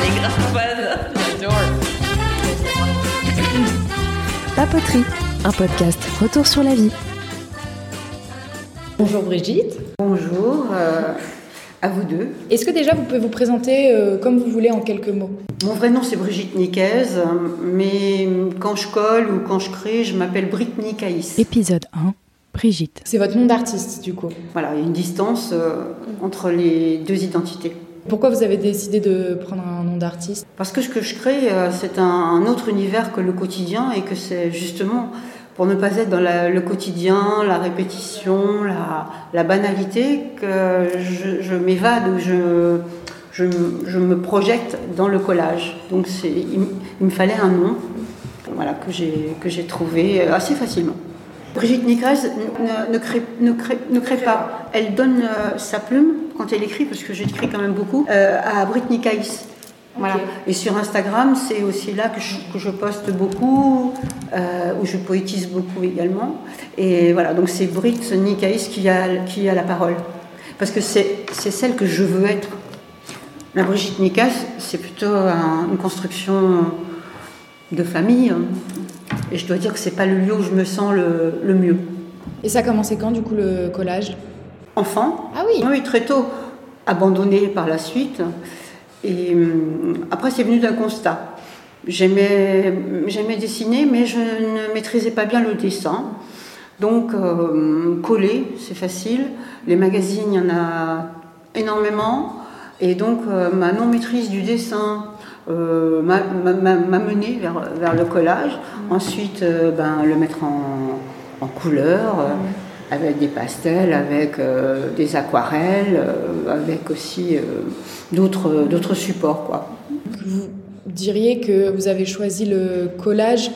Elle est grave fan. J'adore. Papoterie, un podcast retour sur la vie. Bonjour Brigitte. Bonjour à vous deux. Est-ce que déjà vous pouvez vous présenter comme vous voulez en quelques mots ? Mon vrai nom c'est Brigitte Nicaise, mais quand je colle ou quand je crée, je m'appelle Brigitte Nicaise. Épisode 1. Brigitte. C'est votre nom d'artiste, du coup. Voilà, il y a une distance entre les deux identités. Pourquoi vous avez décidé de prendre un nom d'artiste ? Parce que ce que je crée, c'est un autre univers que le quotidien et que c'est justement pour ne pas être dans le quotidien, la répétition, la banalité, que je m'évade ou je me projette dans le collage. Donc il me fallait un nom, voilà, que j'ai trouvé assez facilement. Brigitte Nicaise ne crée pas. Elle donne sa plume quand elle écrit, parce que j'écris quand même beaucoup, à Brigitte Nicaise. Voilà. Okay. Et sur Instagram, c'est aussi là que je poste beaucoup, où je poétise beaucoup également. Et voilà, donc c'est Brigitte Nicaise qui a la parole. Parce que c'est celle que je veux être. La Brigitte Nicaise, c'est plutôt une construction de famille. Et je dois dire que c'est pas le lieu où je me sens le mieux. Et ça a commencé quand, du coup, le collage ? Enfant. Ah oui. Oui, très tôt. Abandonné par la suite. Et après, c'est venu d'un constat. J'aimais dessiner, mais je ne maîtrisais pas bien le dessin. Donc, coller, c'est facile. Les magazines, il y en a énormément. Et donc, ma non-maîtrise du dessin m'a menée vers le collage. Ensuite, le mettre en couleur, avec des pastels, avec des aquarelles, avec aussi d'autres supports, quoi. Vous diriez que vous avez choisi le collage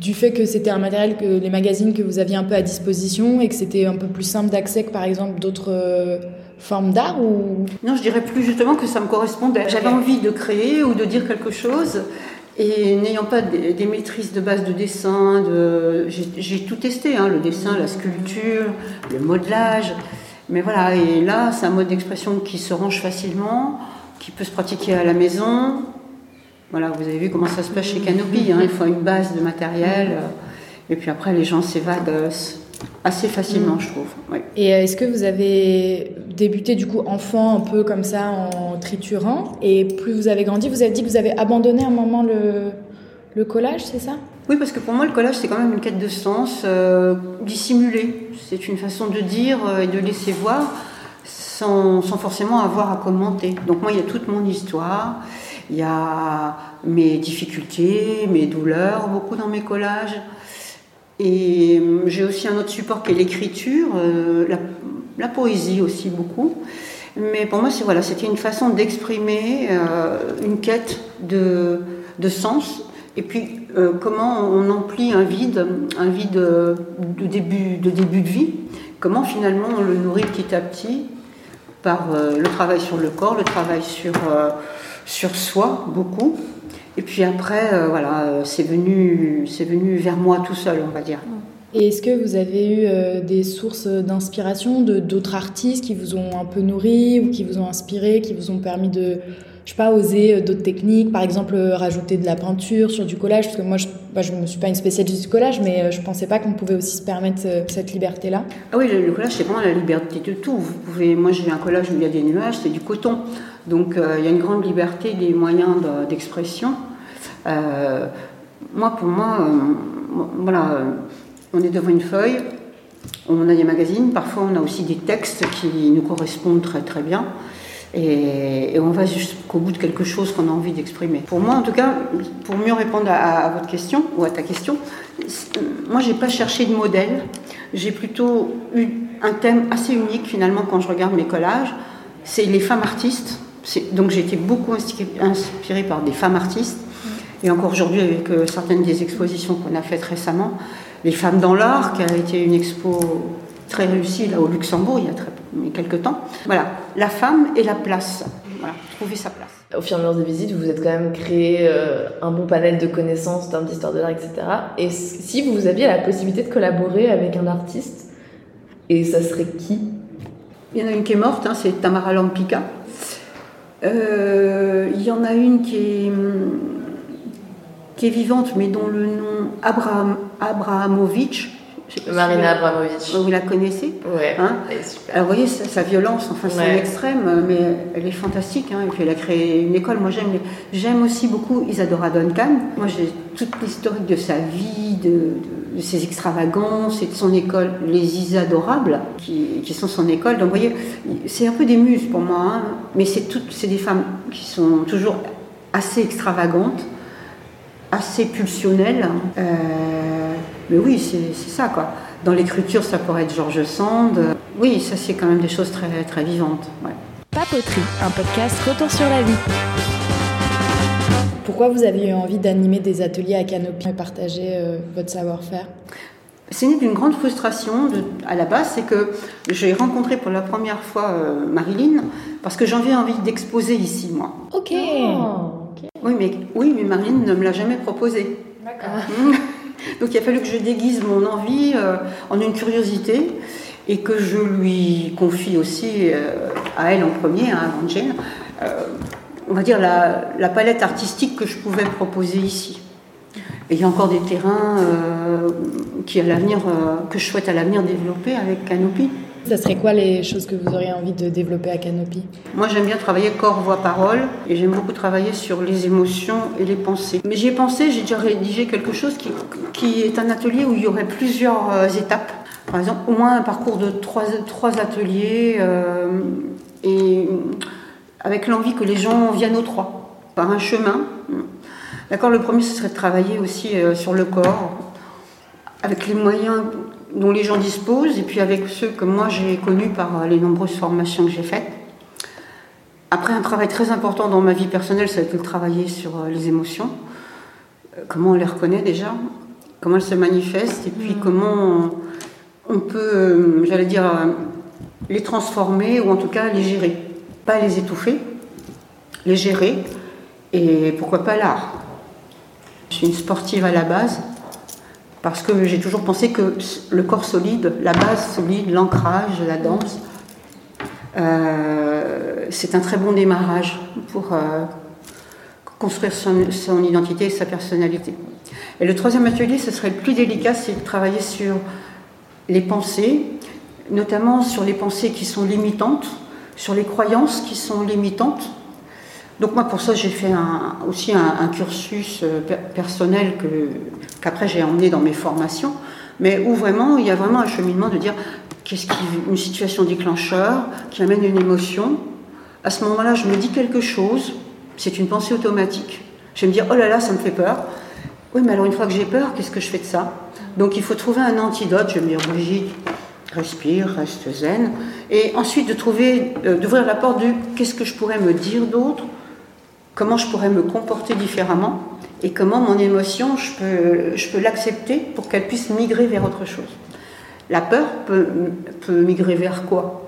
du fait que c'était un matériel, que les magazines que vous aviez un peu à disposition et que c'était un peu plus simple d'accès que, par exemple, d'autres forme d'art ou... Non, je dirais plus justement que ça me correspondait. J'avais envie de créer ou de dire quelque chose et n'ayant pas des maîtrises de base de dessin, j'ai tout testé, le dessin, la sculpture, le modelage. Mais voilà, et là, c'est un mode d'expression qui se range facilement, qui peut se pratiquer à la maison. Voilà, vous avez vu comment ça se passe chez Canopy, il faut une base de matériel et puis après les gens s'évadent assez facilement, je trouve. Oui. Et est-ce que vous avez débuté du coup enfant un peu comme ça en triturant et plus vous avez grandi, vous avez dit que vous avez abandonné à un moment le collage, c'est ça ? Oui, parce que pour moi le collage c'est quand même une quête de sens dissimulée. C'est une façon de dire et de laisser voir sans forcément avoir à commenter. Donc moi il y a toute mon histoire, il y a mes difficultés, mes douleurs, beaucoup dans mes collages. Et j'ai aussi un autre support qui est l'écriture, la poésie aussi beaucoup. Mais pour moi, c'était une façon d'exprimer une quête de sens. Et puis, comment on emplit un vide de début de vie. Comment finalement on le nourrit petit à petit par le travail sur le corps, le travail sur soi, beaucoup. Et puis après, c'est venu vers moi tout seul, on va dire. Et est-ce que vous avez eu des sources d'inspiration d'autres artistes qui vous ont un peu nourri ou qui vous ont inspiré, qui vous ont permis de, je sais pas, oser d'autres techniques, par exemple rajouter de la peinture sur du collage, parce que moi, je ne suis pas une spécialiste du collage, mais je ne pensais pas qu'on pouvait aussi se permettre cette liberté-là. Ah oui, le collage, c'est vraiment la liberté de tout. Vous pouvez, moi, j'ai un collage où il y a des nuages, c'est du coton. Donc, il y a une grande liberté des moyens d'expression. On est devant une feuille, on a des magazines, parfois on a aussi des textes qui nous correspondent très très bien et on va jusqu'au bout de quelque chose qu'on a envie d'exprimer. Pour moi, en tout cas, pour mieux répondre à votre question ou à ta question, moi j'ai pas cherché de modèle, j'ai plutôt eu un thème assez unique finalement quand je regarde mes collages, c'est les femmes artistes. Donc j'ai été beaucoup inspirée par des femmes artistes. Et encore aujourd'hui, avec certaines des expositions qu'on a faites récemment, les femmes dans l'art, qui a été une expo très réussie là au Luxembourg il y a quelques temps. Voilà, la femme et la place. Voilà, trouver sa place. Au fur et à mesure des visites, vous vous êtes quand même créé un bon panel de connaissances en termes d'histoire de l'art, etc. Et si vous aviez la possibilité de collaborer avec un artiste, et ça serait qui ? Il y en a une qui est morte, c'est Tamara Lampika. Il y en a une qui est vivante, mais dont le nom Abramović. Marina Abramović. Vous la connaissez ? Ouais. Hein, elle est super. Alors, vous voyez, sa violence, enfin, c'est un extrême, mais elle est fantastique. Hein, et puis, elle a créé une école. Moi, j'aime aussi beaucoup Isadora Duncan. Moi, j'ai toute l'historique de sa vie, de ses extravagances et de son école, les Isadorables, qui sont son école. Donc, vous voyez, c'est un peu des muses pour moi. Hein, mais c'est des femmes qui sont toujours assez extravagantes, assez pulsionnelles. Mais oui, c'est ça, quoi. Dans l'écriture, ça pourrait être George Sand. Oui, ça, c'est quand même des choses très, très vivantes. Ouais. Papoterie, un podcast retour sur la vie. Pourquoi vous avez eu envie d'animer des ateliers à Canopy et partager votre savoir-faire ? C'est né d'une grande frustration, à la base, c'est que j'ai rencontré pour la première fois Marilyn, parce que j'avais envie d'exposer ici, moi. Ok. Oh, okay. Oui, mais Marilyn ne me l'a jamais proposé. D'accord. Donc il a fallu que je déguise mon envie en une curiosité et que je lui confie aussi à elle en premier, à Angèle, on va dire la palette artistique que je pouvais proposer ici. Et il y a encore des terrains que je souhaite à l'avenir développer avec Canopy. Ça serait quoi les choses que vous auriez envie de développer à Canopy ? Moi, j'aime bien travailler corps, voix, parole, et j'aime beaucoup travailler sur les émotions et les pensées. Mais j'y ai pensé, j'ai déjà rédigé quelque chose qui est un atelier où il y aurait plusieurs étapes. Par exemple, au moins un parcours de trois ateliers, et avec l'envie que les gens viennent aux trois, par un chemin. D'accord, le premier, ce serait de travailler aussi sur le corps, avec les moyens dont les gens disposent, et puis avec ceux que moi j'ai connus par les nombreuses formations que j'ai faites. Après, un travail très important dans ma vie personnelle, ça a été de travailler sur les émotions, comment on les reconnaît déjà, comment elles se manifestent, et puis comment on peut, j'allais dire, les transformer, ou en tout cas les gérer. Pas les étouffer, les gérer, et pourquoi pas l'art. Je suis une sportive à la base, parce que j'ai toujours pensé que le corps solide, la base solide, l'ancrage, la danse, c'est un très bon démarrage pour construire son identité et sa personnalité. Et le troisième atelier, ce serait le plus délicat, c'est de travailler sur les pensées, notamment sur les pensées qui sont limitantes, sur les croyances qui sont limitantes. Donc moi, pour ça, j'ai fait aussi un cursus personnel qu'après j'ai emmené dans mes formations, mais où vraiment, il y a vraiment un cheminement de dire qu'est-ce qui est une situation déclencheur qui amène une émotion. À ce moment-là, je me dis quelque chose, c'est une pensée automatique. Je vais me dire, oh là là, ça me fait peur. Oui, mais alors une fois que j'ai peur, qu'est-ce que je fais de ça ? Donc il faut trouver un antidote. Je vais me dire, Brigitte, respire, reste zen. Et ensuite, d'ouvrir la porte du qu'est-ce que je pourrais me dire d'autre ? Comment je pourrais me comporter différemment et comment mon émotion, je peux l'accepter pour qu'elle puisse migrer vers autre chose. La peur peut migrer vers quoi ?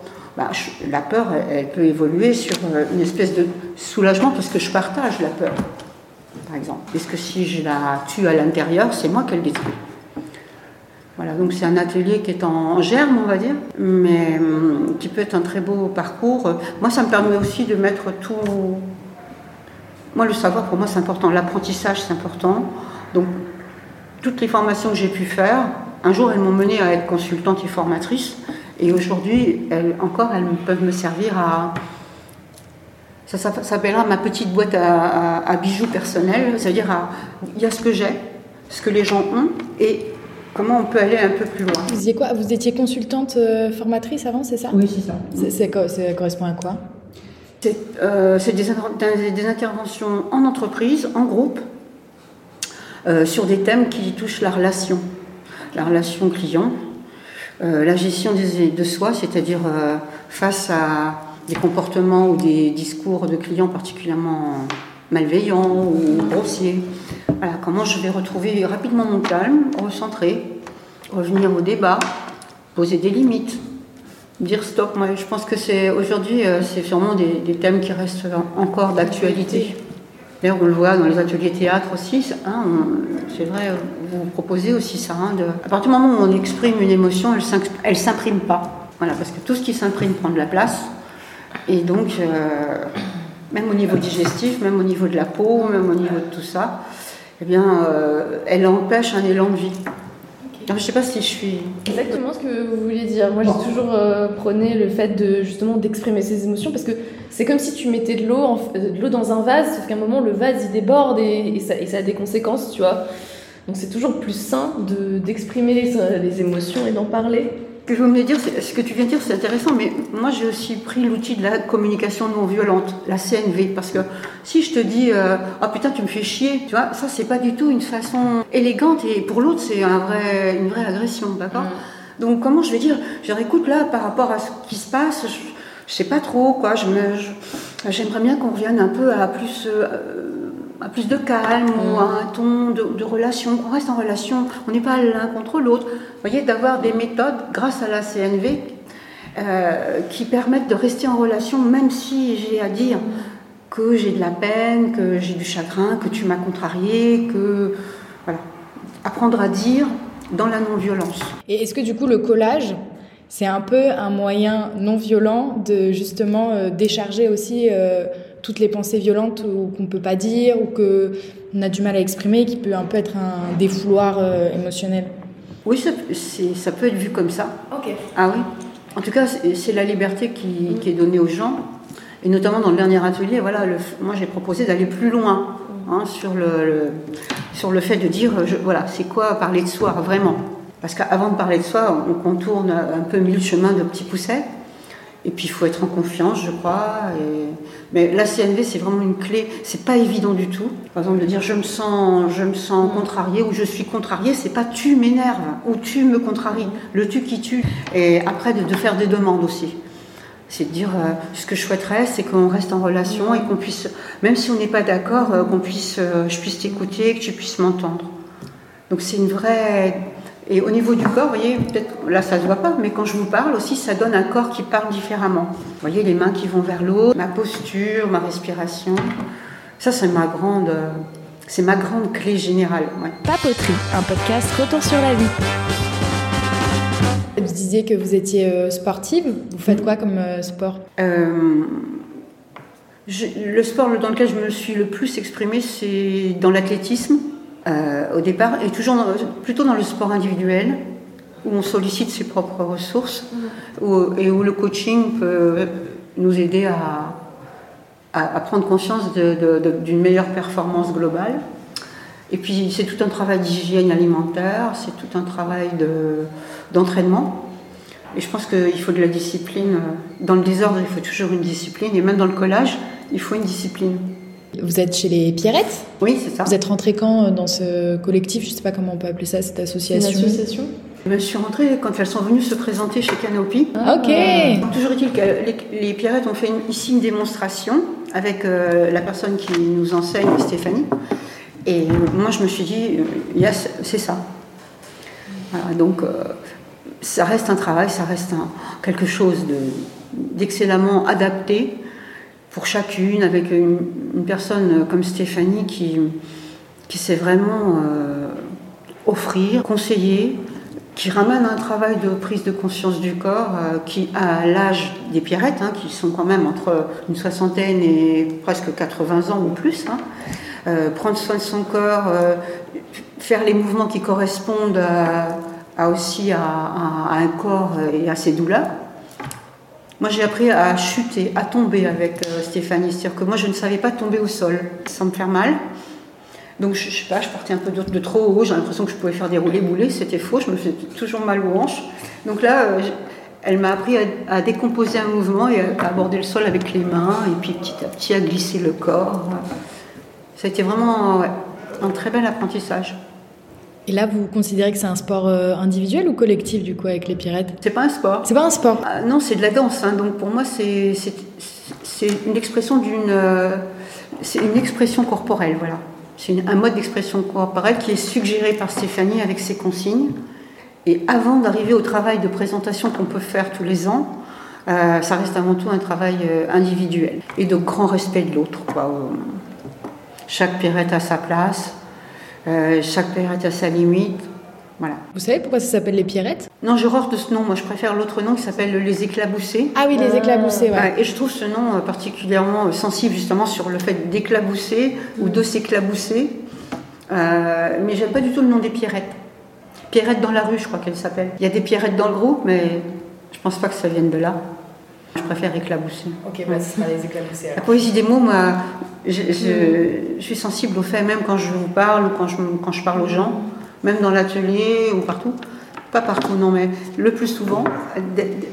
La peur, elle peut évoluer sur une espèce de soulagement parce que je partage la peur, par exemple. Parce que si je la tue à l'intérieur, c'est moi qu'elle détruit. Voilà, donc c'est un atelier qui est en germe, on va dire, mais qui peut être un très beau parcours. Moi, ça me permet aussi de mettre tout... Moi, le savoir, pour moi, c'est important. L'apprentissage, c'est important. Donc, toutes les formations que j'ai pu faire, un jour, elles m'ont menée à être consultante et formatrice. Et aujourd'hui, elles peuvent me servir à... Ça s'appellera ma petite boîte à bijoux personnels. C'est-à-dire, il y a ce que j'ai, ce que les gens ont, et comment on peut aller un peu plus loin. Vous disiez quoi ? Vous étiez consultante formatrice avant, c'est ça ? Oui, c'est ça. Ça correspond à quoi ? C'est des interventions en entreprise, en groupe, sur des thèmes qui touchent la relation client, la gestion de soi, c'est-à-dire face à des comportements ou des discours de clients particulièrement malveillants ou grossiers. Voilà, comment je vais retrouver rapidement mon calme, recentrer, revenir au débat, poser des limites. Dire stop, moi je pense que aujourd'hui, c'est sûrement des thèmes qui restent encore d'actualité. D'ailleurs, on le voit dans les ateliers théâtre aussi, hein, c'est vrai, vous proposez aussi ça. À partir du moment où on exprime une émotion, elle ne s'imprime pas. Voilà, parce que tout ce qui s'imprime prend de la place. Et donc, même au niveau digestif, même au niveau de la peau, même au niveau de tout ça, eh bien, elle empêche un élan de vie. Okay. Alors, je ne sais pas si je suis... Exactement ce que vous voulez dire. Moi, j'ai toujours prôné le fait de, justement, d'exprimer ses émotions, parce que c'est comme si tu mettais de l'eau dans un vase, sauf qu'à un moment, le vase, il déborde et ça a des conséquences, tu vois. Donc, c'est toujours plus sain d'exprimer les émotions et d'en parler. Ce que je voulais dire, ce que tu viens de dire, c'est intéressant, mais moi j'ai aussi pris l'outil de la communication non violente, la CNV, parce que si je te dis ah putain tu me fais chier, tu vois, ça c'est pas du tout une façon élégante et pour l'autre c'est une vraie agression, d'accord ? Donc comment je vais dire, genre écoute là par rapport à ce qui se passe, je sais pas trop quoi, j'aimerais bien qu'on revienne un peu à plus de calme ou à un ton de relation, qu'on reste en relation, on n'est pas l'un contre l'autre. Vous voyez, d'avoir des méthodes grâce à la CNV qui permettent de rester en relation même si j'ai à dire que j'ai de la peine, que j'ai du chagrin, que tu m'as contrarié, que... Voilà. Apprendre à dire dans la non-violence. Et est-ce que du coup le collage, c'est un peu un moyen non-violent de justement décharger aussi... toutes les pensées violentes ou qu'on ne peut pas dire ou qu'on a du mal à exprimer, qui peut un peu être un défouloir émotionnel. Oui, ça peut être vu comme ça. Ok. Ah oui. En tout cas, c'est la liberté qui est donnée aux gens. Et notamment dans le dernier atelier, voilà, moi j'ai proposé d'aller plus loin sur le fait de dire, voilà, c'est quoi parler de soi vraiment. Parce qu'avant de parler de soi, on contourne un peu mille chemins de petits poussets. Et puis il faut être en confiance, je crois. Mais la CNV, c'est vraiment une clé. C'est pas évident du tout. Par exemple, de dire je me sens contrariée ou je suis contrariée, c'est pas tu m'énerves ou tu me contraries. Le tu qui tue. Et après, de faire des demandes aussi. C'est de dire ce que je souhaiterais, c'est qu'on reste en relation et qu'on puisse, même si on n'est pas d'accord, je puisse t'écouter, que tu puisses m'entendre. Donc c'est une vraie. Et au niveau du corps, vous voyez, peut-être, là ça se voit pas, mais quand je vous parle aussi, ça donne un corps qui parle différemment. Vous voyez, les mains qui vont vers l'autre, ma posture, ma respiration. Ça, c'est ma grande clé générale. Ouais. Papoterie, un podcast retour sur la vie. Vous disiez que vous étiez sportive. Vous faites quoi comme sport ? Le sport dans lequel je me suis le plus exprimée, c'est dans l'athlétisme. Au départ, et toujours plutôt dans le sport individuel, où on sollicite ses propres ressources, et où le coaching peut nous aider à prendre conscience d'une meilleure performance globale. Et puis c'est tout un travail d'hygiène alimentaire, c'est tout un travail d'entraînement. Et je pense qu'il faut de la discipline. Dans le désordre, il faut toujours une discipline, et même dans le collage, il faut une discipline. Vous êtes chez les Pierrettes ? Oui, c'est ça. Vous êtes rentrée quand dans ce collectif ? Je ne sais pas comment on peut appeler ça, cette association. Une association ? Je suis rentrée quand elles sont venues se présenter chez Canopy. Ah, ok. Toujours est-il que les Pierrettes ont fait ici une démonstration avec la personne qui nous enseigne, Stéphanie. Et moi, je me suis dit, yes, c'est ça. Voilà, donc, ça reste un travail, ça reste quelque chose d'excellemment adapté. Pour chacune, avec une personne comme Stéphanie qui sait vraiment offrir, conseiller, qui ramène un travail de prise de conscience du corps qui, à l'âge des Pierrettes, qui sont quand même entre une soixantaine et presque 80 ans ou plus, prendre soin de son corps, faire les mouvements qui correspondent aussi à un corps et à ses douleurs. Moi, j'ai appris à chuter, à tomber avec Stéphanie. C'est-à-dire que moi, je ne savais pas tomber au sol sans me faire mal. Donc, je ne sais pas, je partais un peu de trop haut. J'ai l'impression que je pouvais faire des roulés-boulés. C'était faux, je me faisais toujours mal aux hanches. Donc là, elle m'a appris à décomposer un mouvement et à aborder le sol avec les mains. Et puis, petit à petit, à glisser le corps. Ça a été vraiment un très bel apprentissage. Et là, vous considérez que c'est un sport individuel ou collectif, du coup, avec les Pierrettes ? C'est pas un sport. C'est pas un sport. Non, c'est de la danse. Donc, pour moi, c'est une expression c'est une expression corporelle, voilà. C'est un mode d'expression corporelle qui est suggéré par Stéphanie avec ses consignes. Et avant d'arriver au travail de présentation qu'on peut faire tous les ans, ça reste avant tout un travail individuel et de grand respect de l'autre, quoi. Chaque Pierrette a sa place. Chaque Pierrette a sa limite, Voilà. Vous savez pourquoi ça s'appelle les Pierrettes ? Non, j'ai horreur de ce nom. Moi, je préfère l'autre nom qui s'appelle les éclaboussées. Ah oui, les éclaboussées, ouais. Et je trouve ce nom particulièrement sensible, justement, sur le fait d'éclabousser ou de s'éclabousser. Mais j'aime pas du tout le nom des Pierrettes. Pierrettes dans la rue, je crois qu'elle s'appelle. Il y a des Pierrettes dans le groupe, mais je pense pas que ça vienne de là. Je préfère éclabousser. Ok, bah, ce sera les éclaboussées. La poésie des mots, moi, je suis sensible aux faits, même quand je vous parle ou quand je parle aux gens, même dans l'atelier ou partout. Pas partout, non, mais le plus souvent,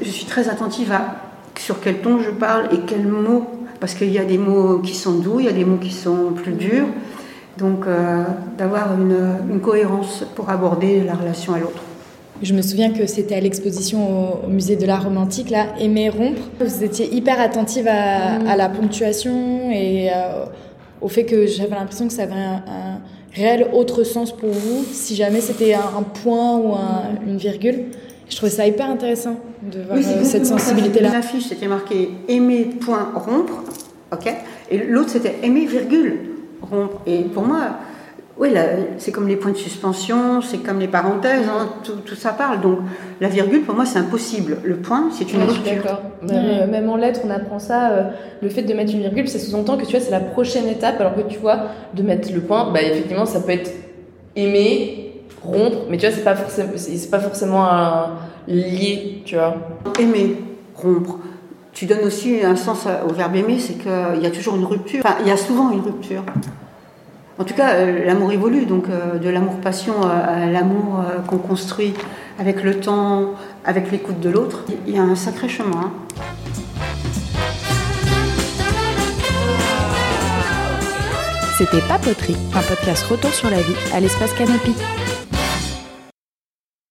je suis très attentive à sur quel ton je parle et quels mots. Parce qu'il y a des mots qui sont doux, il y a des mots qui sont plus durs. Donc, d'avoir une cohérence pour aborder la relation à l'autre. Je me souviens que c'était à l'exposition au musée de l'art romantique, là, Aimer rompre. Vous étiez hyper attentive à la ponctuation et au fait que j'avais l'impression que ça avait un réel autre sens pour vous, si jamais c'était un point ou une virgule. Je trouvais ça hyper intéressant de voir cette sensibilité-là. L'affiche, c'était marqué Aimer point rompre, ok, et l'autre c'était Aimer virgule rompre. Et pour moi, oui, là, c'est comme les points de suspension, c'est comme les parenthèses, hein, tout ça parle. Donc la virgule, pour moi, c'est impossible. Le point, c'est une rupture. Je suis d'accord. Même en lettres, on apprend ça. Le fait de mettre une virgule, ça sous-entend que tu vois, c'est la prochaine étape. Alors que tu vois, de mettre le point, bah effectivement, ça peut être aimer, rompre, mais tu vois, c'est pas forcément lié, tu vois. Aimer, rompre. Tu donnes aussi un sens au verbe aimer, c'est qu'il y a toujours une rupture. Enfin, il y a souvent une rupture. En tout cas, l'amour évolue, donc de l'amour-passion à l'amour qu'on construit avec le temps, avec l'écoute de l'autre. Il y a un sacré chemin. C'était Papoterie, un podcast retour sur la vie à l'Espace Canopy.